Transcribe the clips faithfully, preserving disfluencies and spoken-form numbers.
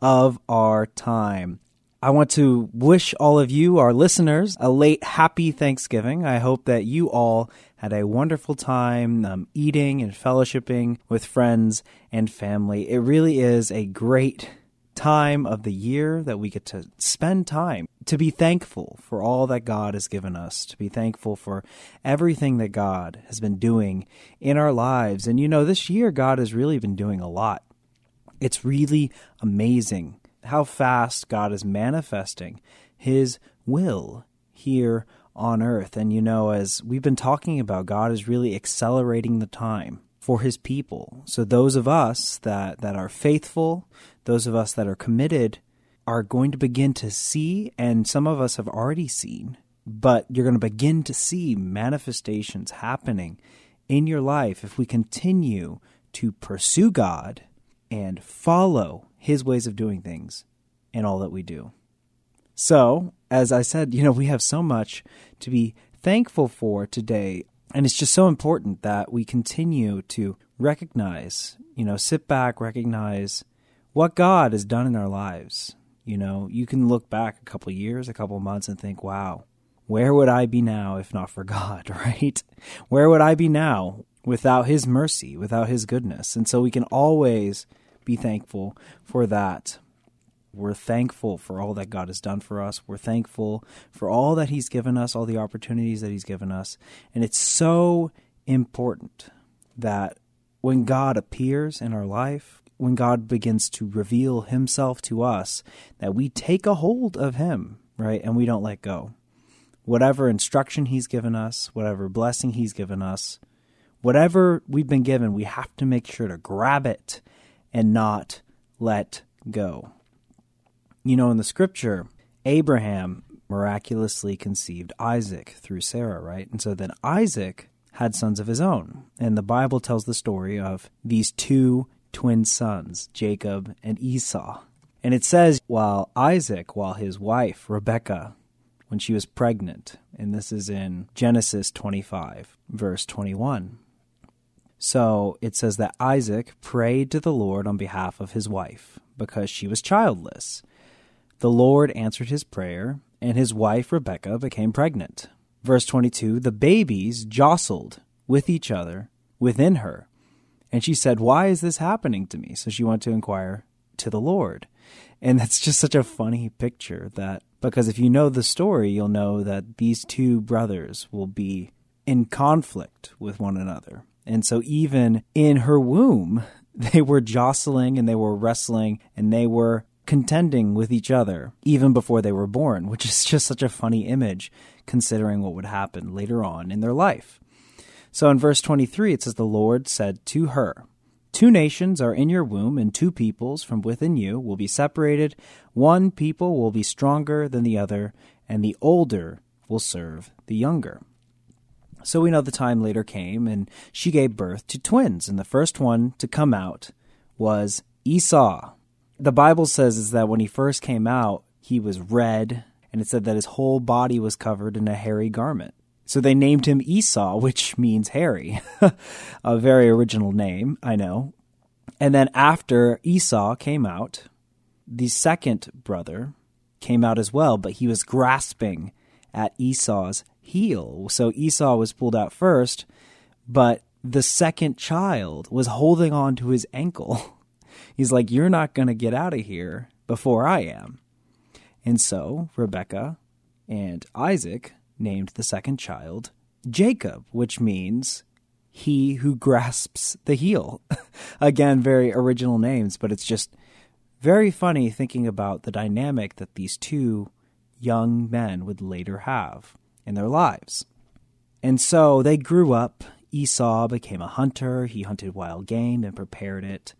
of Our Time. I want to wish all of you, our listeners, a late happy Thanksgiving. I hope that you all had a wonderful time um, eating and fellowshipping with friends and family. It really is a great time of the year that we get to spend time to be thankful for all that God has given us, to be thankful for everything that God has been doing in our lives. And you know, this year God has really been doing a lot. It's really amazing how fast God is manifesting His will here on earth. And you know, as we've been talking about, God is really accelerating the time for His people. So those of us that, that are faithful, those of us that are committed, are going to begin to see, and some of us have already seen, but you're going to begin to see manifestations happening in your life if we continue to pursue God and follow His ways of doing things in all that we do. So, as I said, you know, we have so much to be thankful for today, and it's just so important that we continue to recognize, you know, sit back, recognize what God has done in our lives. You know, you can look back a couple of years, a couple of months, and think, wow, where would I be now if not for God, right? Where would I be now without His mercy, without His goodness? And so we can always be thankful for that. We're thankful for all that God has done for us. We're thankful for all that He's given us, all the opportunities that He's given us. And it's so important that when God appears in our life, when God begins to reveal Himself to us, that we take a hold of Him, right? And we don't let go. Whatever instruction He's given us, whatever blessing He's given us, whatever we've been given, we have to make sure to grab it and not let go. You know, in the scripture, Abraham miraculously conceived Isaac through Sarah, right? And so then Isaac had sons of his own. And the Bible tells the story of these two twin sons, Jacob and Esau. And it says, while Isaac, while his wife, Rebekah, when she was pregnant, and this is in Genesis twenty-five, verse twenty-one. So it says that Isaac prayed to the Lord on behalf of his wife because she was childless. The Lord answered his prayer, and his wife Rebekah became pregnant. Verse twenty-two, the babies jostled with each other within her. And she said, "Why is this happening to me?" So she went to inquire to the Lord. And that's just such a funny picture that, because if you know the story, you'll know that these two brothers will be in conflict with one another. And so even in her womb, they were jostling and they were wrestling and they were contending with each other even before they were born, which is just such a funny image considering what would happen later on in their life. So in verse twenty-three, it says, the Lord said to her, "Two nations are in your womb, and two peoples from within you will be separated. One people will be stronger than the other, and the older will serve the younger." So we know the time later came, and she gave birth to twins, and the first one to come out was Esau. The Bible says is that when he first came out, he was red, and it said that his whole body was covered in a hairy garment. So they named him Esau, which means hairy, a very original name, I know. And then after Esau came out, the second brother came out as well, but he was grasping at Esau's heel. So Esau was pulled out first, but the second child was holding on to his ankle. He's like, "You're not going to get out of here before I am." And so Rebekah and Isaac named the second child Jacob, which means "he who grasps the heel." Again, very original names, but it's just very funny thinking about the dynamic that these two young men would later have in their lives. And so they grew up. Esau became a hunter. He hunted wild game and prepared it.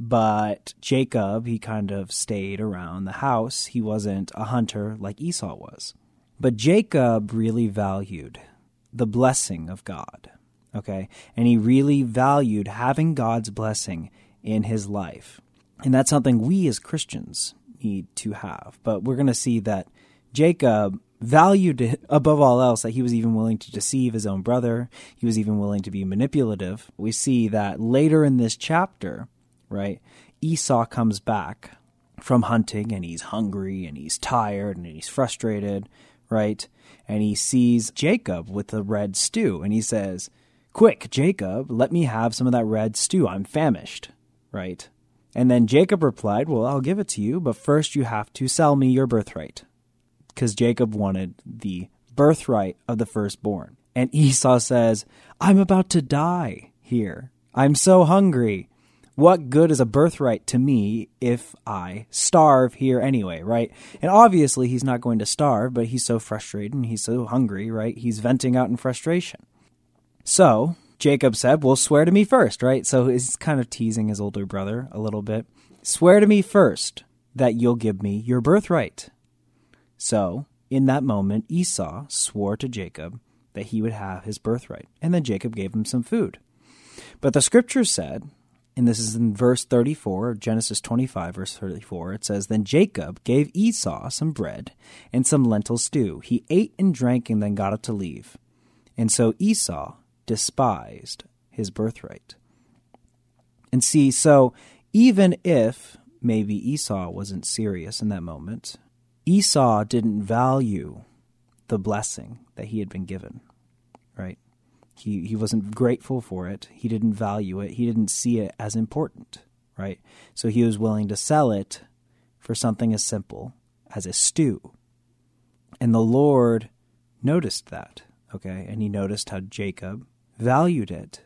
But Jacob, he kind of stayed around the house. He wasn't a hunter like Esau was. But Jacob really valued the blessing of God, okay? And he really valued having God's blessing in his life. And that's something we as Christians need to have. But we're going to see that Jacob valued it above all else, that he was even willing to deceive his own brother. He was even willing to be manipulative. We see that later in this chapter, right, Esau comes back from hunting, and he's hungry, and he's tired, and he's frustrated, right? And he sees Jacob with the red stew, and he says, "Quick, Jacob, let me have some of that red stew. I'm famished," right? And then Jacob replied, "Well, I'll give it to you, but first you have to sell me your birthright," because Jacob wanted the birthright of the firstborn. And Esau says, "I'm about to die here. I'm so hungry. What good is a birthright to me if I starve here anyway," right? And obviously he's not going to starve, but he's so frustrated and he's so hungry, right? He's venting out in frustration. So Jacob said, "Well, swear to me first," right? So he's kind of teasing his older brother a little bit. "Swear to me first that you'll give me your birthright." So in that moment, Esau swore to Jacob that he would have his birthright. And then Jacob gave him some food. But the scripture said, and this is in verse thirty-four, Genesis twenty-five, verse thirty-four. It says, "Then Jacob gave Esau some bread and some lentil stew. He ate and drank and then got up to leave. And so Esau despised his birthright." And see, so even if maybe Esau wasn't serious in that moment, Esau didn't value the blessing that he had been given, right? He he wasn't grateful for it. He didn't value it. He didn't see it as important, right? So he was willing to sell it for something as simple as a stew. And the Lord noticed that, okay? And he noticed how Jacob valued it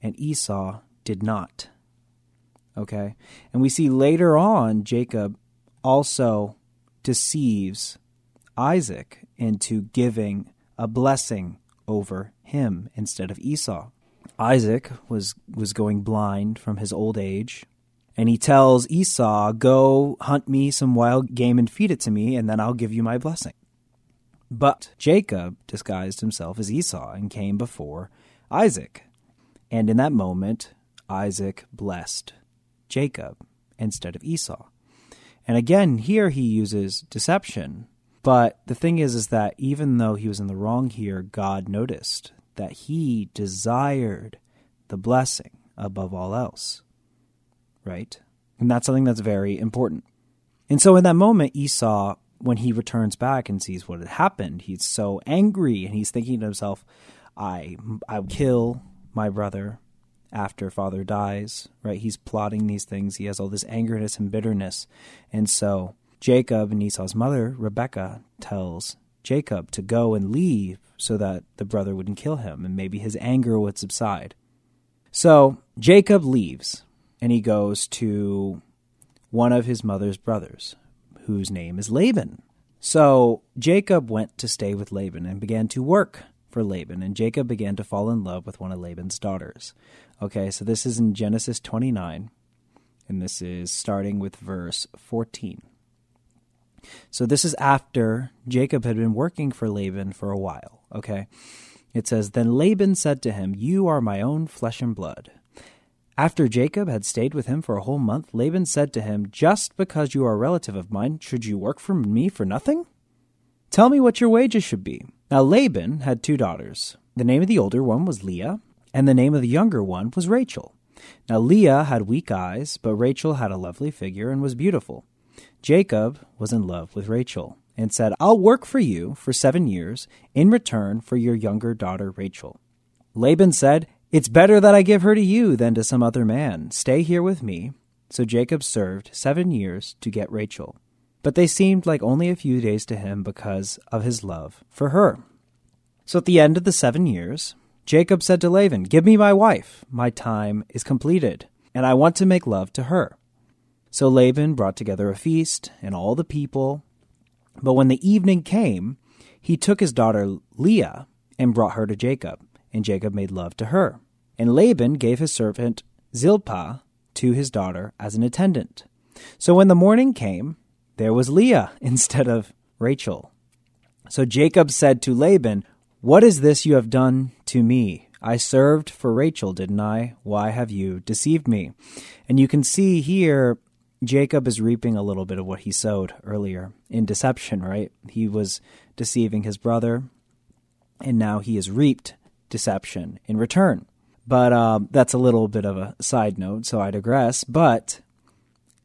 and Esau did not, okay? And we see later on Jacob also deceives Isaac into giving a blessing over him instead of Esau. Isaac was, was going blind from his old age, and he tells Esau, "Go hunt me some wild game and feed it to me, and then I'll give you my blessing." But Jacob disguised himself as Esau and came before Isaac. And in that moment, Isaac blessed Jacob instead of Esau. And again, here he uses deception. But the thing is, is that even though he was in the wrong here, God noticed that he desired the blessing above all else, right? And that's something that's very important. And so in that moment, Esau, when he returns back and sees what had happened, he's so angry and he's thinking to himself, I, I kill my brother after father dies, right? He's plotting these things. He has all this angerness and bitterness. And so Jacob and Esau's mother, Rebekah, tells Jacob to go and leave so that the brother wouldn't kill him and maybe his anger would subside. So Jacob leaves and he goes to one of his mother's brothers, whose name is Laban. So Jacob went to stay with Laban and began to work for Laban, and Jacob began to fall in love with one of Laban's daughters. Okay, so this is in Genesis twenty-nine, and this is starting with verse fourteen. So this is after Jacob had been working for Laban for a while, okay? It says, "Then Laban said to him, 'You are my own flesh and blood.' After Jacob had stayed with him for a whole month, Laban said to him, 'Just because you are a relative of mine, should you work for me for nothing? Tell me what your wages should be.' Now Laban had two daughters. The name of the older one was Leah, and the name of the younger one was Rachel. Now Leah had weak eyes, but Rachel had a lovely figure and was beautiful. Jacob was in love with Rachel and said, 'I'll work for you for seven years in return for your younger daughter, Rachel.' Laban said, 'It's better that I give her to you than to some other man. Stay here with me.' So Jacob served seven years to get Rachel. But they seemed like only a few days to him because of his love for her. So at the end of the seven years, Jacob said to Laban, 'Give me my wife. My time is completed, and I want to make love to her.' So Laban brought together a feast and all the people. But when the evening came, he took his daughter Leah and brought her to Jacob, and Jacob made love to her. And Laban gave his servant Zilpah to his daughter as an attendant. So when the morning came, there was Leah instead of Rachel. So Jacob said to Laban, "What is this you have done to me? I served for Rachel, didn't I? Why have you deceived me?" And you can see here, Jacob is reaping a little bit of what he sowed earlier in deception, right? He was deceiving his brother, and now he has reaped deception in return. But um, that's a little bit of a side note, so I digress. But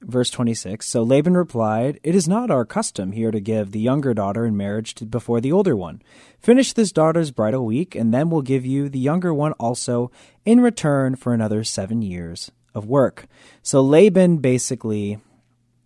verse twenty-six, so Laban replied, "It is not our custom here to give the younger daughter in marriage to, before the older one. Finish this daughter's bridal week, and then we'll give you the younger one also in return for another seven years of work." So Laban basically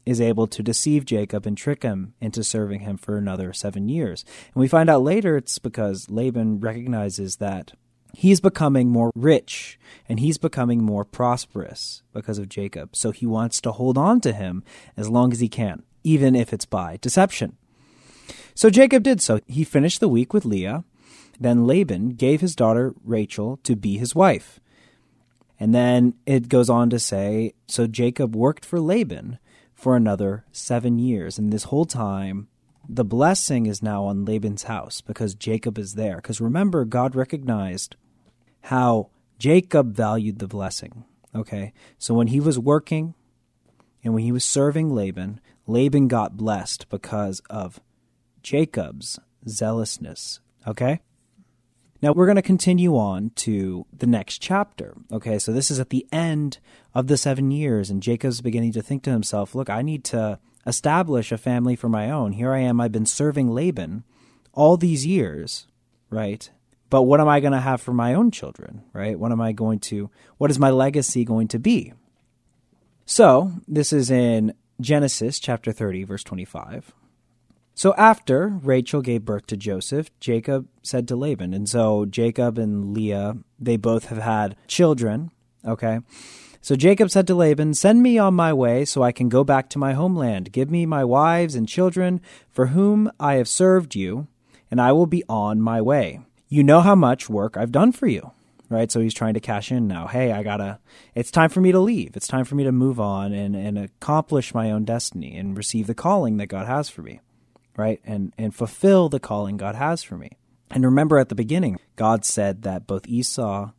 is able to deceive Jacob and trick him into serving him for another seven years. And we find out later it's because Laban recognizes that he's becoming more rich and he's becoming more prosperous because of Jacob. So he wants to hold on to him as long as he can, even if it's by deception. So Jacob did so. He finished the week with Leah. Then Laban gave his daughter Rachel to be his wife. And then it goes on to say, so Jacob worked for Laban for another seven years. And this whole time, the blessing is now on Laban's house because Jacob is there. Because remember, God recognized how Jacob valued the blessing. Okay, so when he was working and when he was serving Laban, Laban got blessed because of Jacob's zealousness. Okay? Now, we're going to continue on to the next chapter, okay? So this is at the end of the seven years, and Jacob's beginning to think to himself, look, I need to establish a family for my own. Here I am, I've been serving Laban all these years, right? But what am I going to have for my own children, right? What am I going to, what is my legacy going to be? So this is in Genesis chapter thirty, verse twenty-five. So after Rachel gave birth to Joseph, Jacob said to Laban, and so Jacob and Leah, they both have had children, okay? So Jacob said to Laban, "Send me on my way so I can go back to my homeland. Give me my wives and children for whom I have served you, and I will be on my way. You know how much work I've done for you," right? So he's trying to cash in now. Hey, I gotta, it's time for me to leave. It's time for me to move on and, and accomplish my own destiny and receive the calling that God has for me. Right? And and fulfill the calling God has for me. And remember at the beginning, God said that both Esau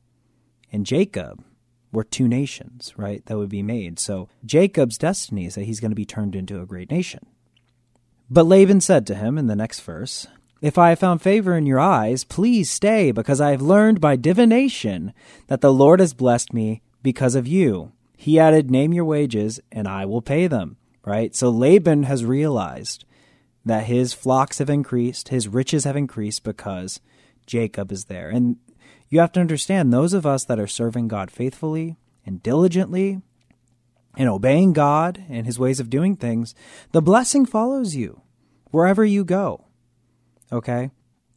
and Jacob were two nations, right? That would be made. So Jacob's destiny is that he's going to be turned into a great nation. But Laban said to him in the next verse, "If I have found favor in your eyes, please stay, because I have learned by divination that the Lord has blessed me because of you." He added, "Name your wages and I will pay them," right? So Laban has realized that his flocks have increased, his riches have increased because Jacob is there. And you have to understand, those of us that are serving God faithfully and diligently and obeying God and his ways of doing things, the blessing follows you wherever you go, okay?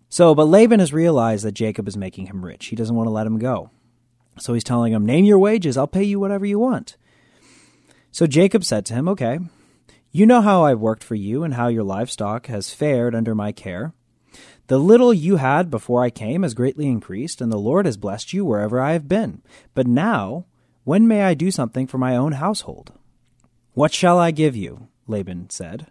So, but Laban has realized that Jacob is making him rich. He doesn't want to let him go. So he's telling him, "Name your wages, I'll pay you whatever you want." So Jacob said to him, "Okay, you know how I've worked for you and how your livestock has fared under my care. The little you had before I came has greatly increased, and the Lord has blessed you wherever I have been. But now, when may I do something for my own household?" "What shall I give you?" Laban said.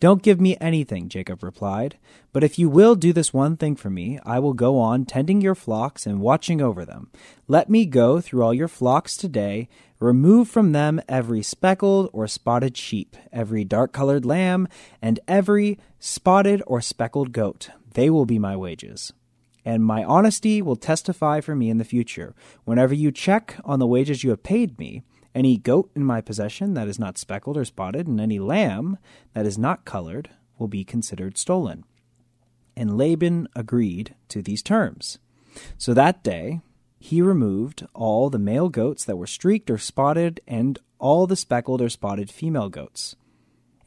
"Don't give me anything," Jacob replied. "But if you will do this one thing for me, I will go on tending your flocks and watching over them. Let me go through all your flocks today. Remove from them every speckled or spotted sheep, every dark-colored lamb, and every spotted or speckled goat. They will be my wages. And my honesty will testify for me in the future. Whenever you check on the wages you have paid me, any goat in my possession that is not speckled or spotted, and any lamb that is not colored, will be considered stolen." And Laban agreed to these terms. So that day he removed all the male goats that were streaked or spotted, and all the speckled or spotted female goats.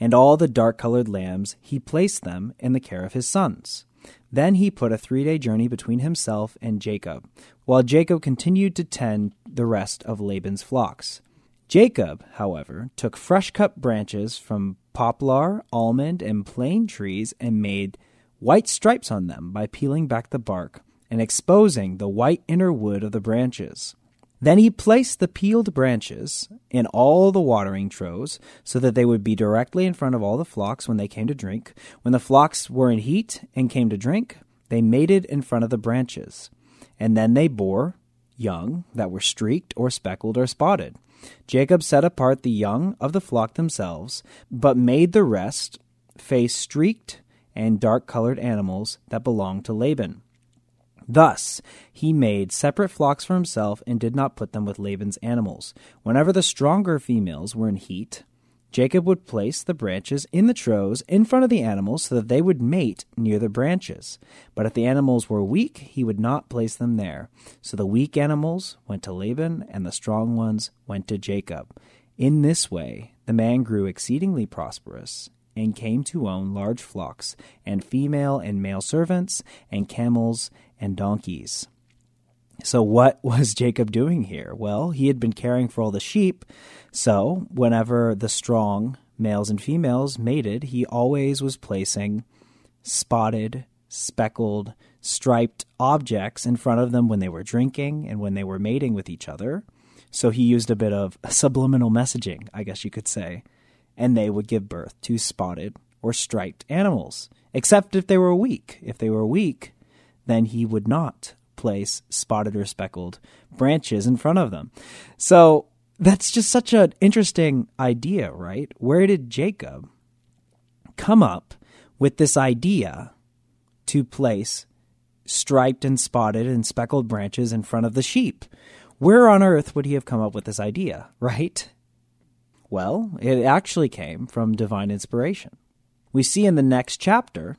And all the dark-colored lambs, he placed them in the care of his sons. Then he put a three-day journey between himself and Jacob, while Jacob continued to tend the rest of Laban's flocks. Jacob, however, took fresh-cut branches from poplar, almond, and plane trees and made white stripes on them by peeling back the bark and exposing the white inner wood of the branches. Then he placed the peeled branches in all the watering troughs so that they would be directly in front of all the flocks when they came to drink. When the flocks were in heat and came to drink, they mated in front of the branches. And then they bore young that were streaked or speckled or spotted. Jacob set apart the young of the flock themselves, but made the rest face streaked and dark-colored animals that belonged to Laban. Thus he made separate flocks for himself and did not put them with Laban's animals. Whenever the stronger females were in heat, Jacob would place the branches in the troughs in front of the animals so that they would mate near the branches. But if the animals were weak, he would not place them there. So the weak animals went to Laban, and the strong ones went to Jacob. In this way, the man grew exceedingly prosperous and came to own large flocks, and female and male servants, and camels and donkeys. So what was Jacob doing here? Well, he had been caring for all the sheep, so whenever the strong males and females mated, he always was placing spotted, speckled, striped objects in front of them when they were drinking and when they were mating with each other. So he used a bit of subliminal messaging, I guess you could say, and they would give birth to spotted or striped animals, except if they were weak. If they were weak, then he would not place spotted or speckled branches in front of them. So that's just such an interesting idea, right? Where did Jacob come up with this idea to place striped and spotted and speckled branches in front of the sheep? Where on earth would he have come up with this idea, right? Well, it actually came from divine inspiration. We see in the next chapter,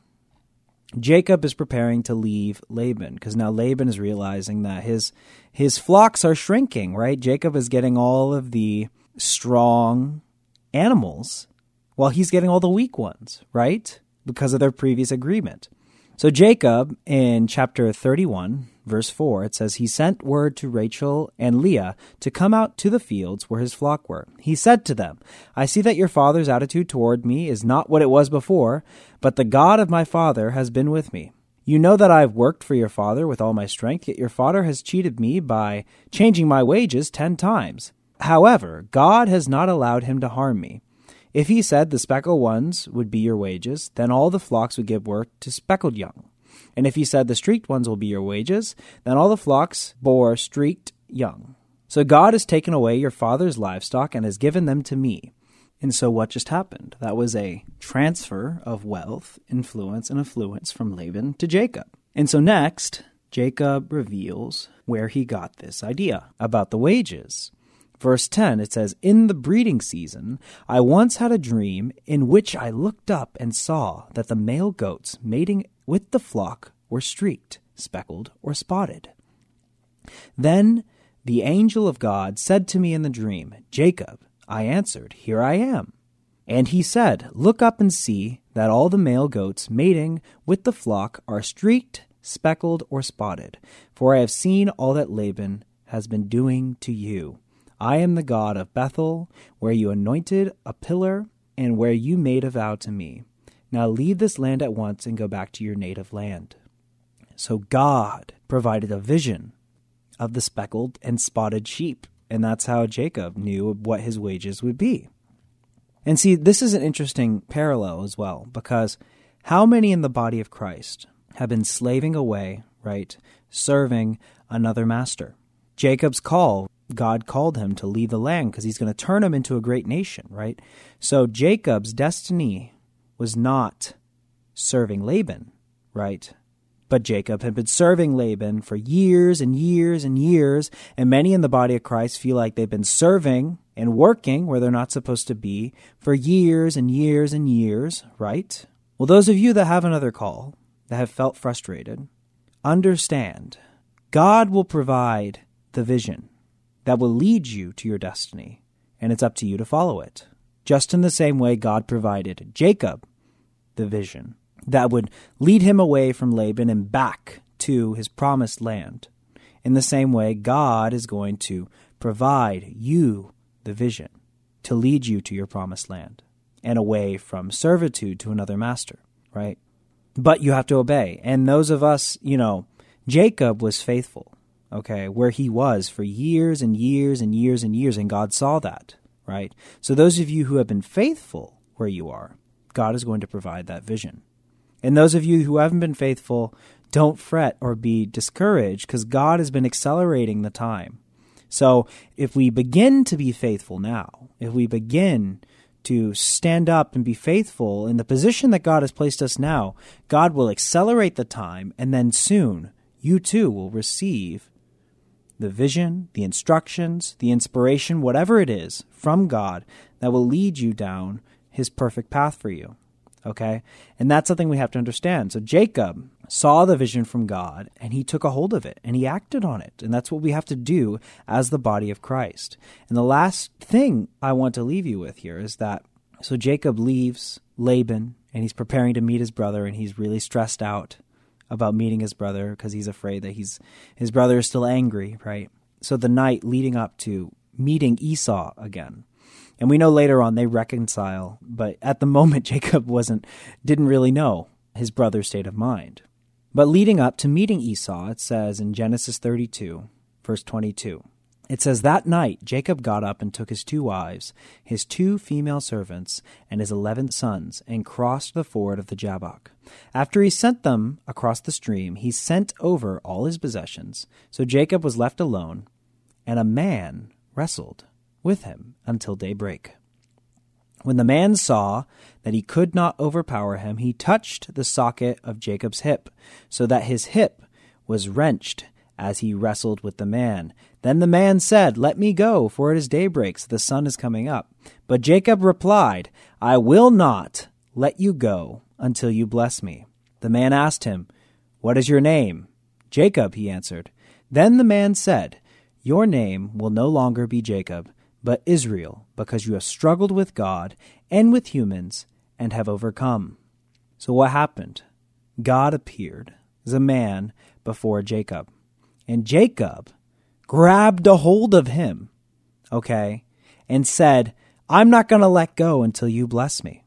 Jacob is preparing to leave Laban, because now Laban is realizing that his his flocks are shrinking, right? Jacob is getting all of the strong animals while he's getting all the weak ones, right? Because of their previous agreement. So Jacob, in chapter thirty-one, verse four, it says, he sent word to Rachel and Leah to come out to the fields where his flock were. He said to them, I see that your father's attitude toward me is not what it was before, but the God of my father has been with me. You know that I have worked for your father with all my strength, yet your father has cheated me by changing my wages ten times. However, God has not allowed him to harm me. If he said the speckled ones would be your wages, then all the flocks would give birth to speckled young. And if he said the streaked ones will be your wages, then all the flocks bore streaked young. So God has taken away your father's livestock and has given them to me. And so what just happened? That was a transfer of wealth, influence, and affluence from Laban to Jacob. And so next, Jacob reveals where he got this idea about the wages. Verse ten, it says, in the breeding season, I once had a dream in which I looked up and saw that the male goats mating with the flock were streaked, speckled, or spotted. Then the angel of God said to me in the dream, Jacob, I answered, here I am. And he said, look up and see that all the male goats mating with the flock are streaked, speckled, or spotted, for I have seen all that Laban has been doing to you. I am the God of Bethel, where you anointed a pillar and where you made a vow to me. Now leave this land at once and go back to your native land. So God provided a vision of the speckled and spotted sheep, and that's how Jacob knew what his wages would be. And see, this is an interesting parallel as well, because how many in the body of Christ have been slaving away, right, serving another master? Jacob's call, God called him to leave the land because he's going to turn him into a great nation, right? So Jacob's destiny was not serving Laban, right? But Jacob had been serving Laban for years and years and years, and many in the body of Christ feel like they've been serving and working where they're not supposed to be for years and years and years, right? Well, those of you that have another call, that have felt frustrated, understand God will provide the vision that will lead you to your destiny, and it's up to you to follow it. Just in the same way God provided Jacob the vision that would lead him away from Laban and back to his promised land, in the same way God is going to provide you the vision to lead you to your promised land and away from servitude to another master, right? But you have to obey. And those of us, you know, Jacob was faithful. okay, where he was for years and years and years and years, and God saw that, right? So those of you who have been faithful where you are, God is going to provide that vision. And those of you who haven't been faithful, don't fret or be discouraged, because God has been accelerating the time. So if we begin to be faithful now, if we begin to stand up and be faithful in the position that God has placed us now, God will accelerate the time, and then soon you too will receive the vision, the instructions, the inspiration, whatever it is from God that will lead you down his perfect path for you, okay? And that's something we have to understand. So Jacob saw the vision from God, and he took a hold of it, and he acted on it. And that's what we have to do as the body of Christ. And the last thing I want to leave you with here is that, so Jacob leaves Laban, and he's preparing to meet his brother, and he's really stressed out about meeting his brother because he's afraid that he's his brother is still angry, right? So the night leading up to meeting Esau again. And we know later on they reconcile, but at the moment Jacob wasn't didn't really know his brother's state of mind. But leading up to meeting Esau, it says in Genesis thirty-two, verse twenty-two, it says, "That night Jacob got up and took his two wives, his two female servants, and his eleven sons, and crossed the ford of the Jabbok. After he sent them across the stream, he sent over all his possessions. So Jacob was left alone, and a man wrestled with him until daybreak. When the man saw that he could not overpower him, he touched the socket of Jacob's hip, so that his hip was wrenched as he wrestled with the man. Then the man said, 'Let me go, for it is daybreak, so the sun is coming up.' But Jacob replied, 'I will not let you go until you bless me.' The man asked him, 'What is your name?' 'Jacob,' he answered. Then the man said, 'Your name will no longer be Jacob, but Israel, because you have struggled with God and with humans and have overcome.'" So what happened? God appeared as a man before Jacob, and Jacob grabbed a hold of him, okay, and said, "I'm not going to let go until you bless me."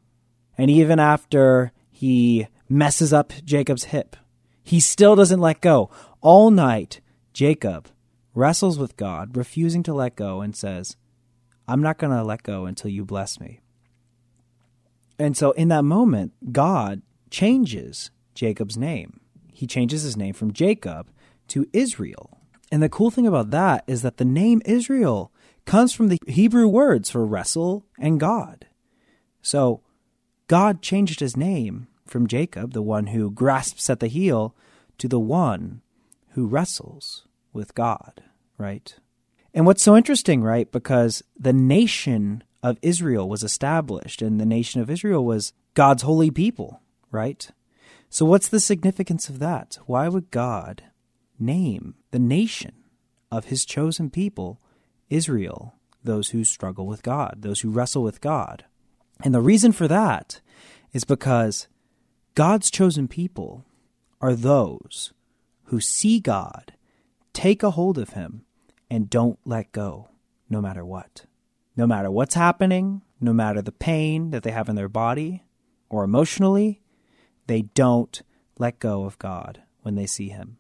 And even after he messes up Jacob's hip, he still doesn't let go. All night, Jacob wrestles with God, refusing to let go, and says, "I'm not going to let go until you bless me." And so in that moment, God changes Jacob's name. He changes his name from Jacob to Israel. And the cool thing about that is that the name Israel comes from the Hebrew words for wrestle and God. So God changed his name from Jacob, the one who grasps at the heel, to the one who wrestles with God, right? And what's so interesting, right, because the nation of Israel was established, and the nation of Israel was God's holy people, right? So what's the significance of that? Why would God name the nation of his chosen people Israel, those who struggle with God, those who wrestle with God? And the reason for that is because God's chosen people are those who see God, take a hold of him, and don't let go, no matter what. No matter what's happening, no matter the pain that they have in their body or emotionally, they don't let go of God when they see him.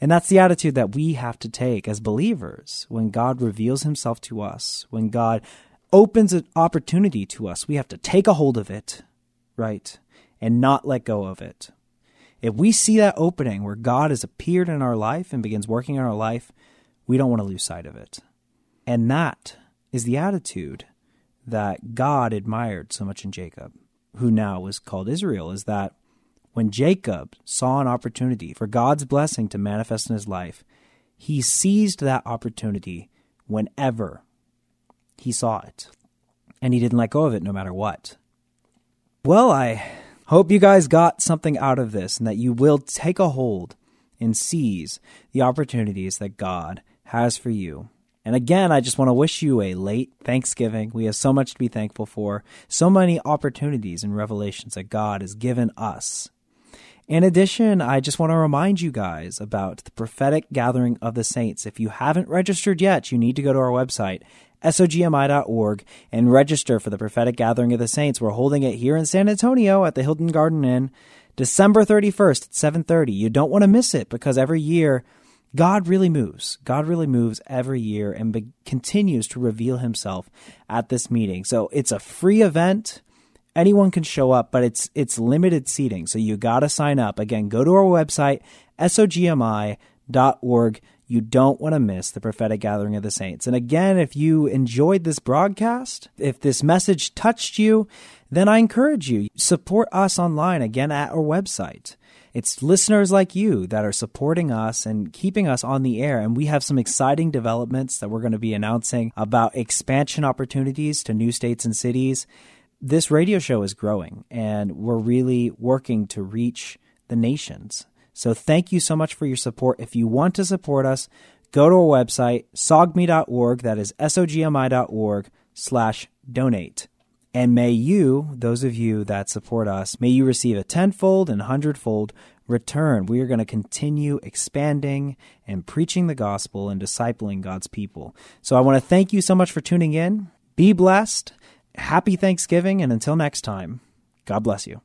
And that's the attitude that we have to take as believers. When God reveals himself to us, when God opens an opportunity to us, we have to take a hold of it, right? And not let go of it. If we see that opening where God has appeared in our life and begins working in our life, we don't want to lose sight of it. And that is the attitude that God admired so much in Jacob, who now is called Israel, is that when Jacob saw an opportunity for God's blessing to manifest in his life, he seized that opportunity whenever he saw it. And he didn't let go of it no matter what. Well, I hope you guys got something out of this, and that you will take a hold and seize the opportunities that God has for you. And again, I just want to wish you a late Thanksgiving. We have so much to be thankful for, so many opportunities and revelations that God has given us. In addition, I just want to remind you guys about the prophetic gathering of the saints. If you haven't registered yet, you need to go to our website, S O G M I dot org, and register for the prophetic gathering of the saints. We're holding it here in San Antonio at the Hilton Garden Inn, December thirty-first at seven thirty. You don't want to miss it, because every year God really moves. God really moves every year and be- continues to reveal himself at this meeting. So it's a free event. Anyone can show up, but it's it's limited seating. So you got to sign up. Again, go to our website, S O G M I dot org. You don't want to miss the prophetic gathering of the saints. And again, if you enjoyed this broadcast, if this message touched you, then I encourage you, support us online again at our website. It's listeners like you that are supporting us and keeping us on the air. And we have some exciting developments that we're going to be announcing about expansion opportunities to new states and cities. This radio show is growing, and we're really working to reach the nations. So thank you so much for your support. If you want to support us, go to our website, S O G M I dot org, that is S O G M I dot org slash donate. And may you, those of you that support us, may you receive a tenfold and hundredfold return. We are going to continue expanding and preaching the gospel and discipling God's people. So I want to thank you so much for tuning in. Be blessed. Happy Thanksgiving. And until next time, God bless you.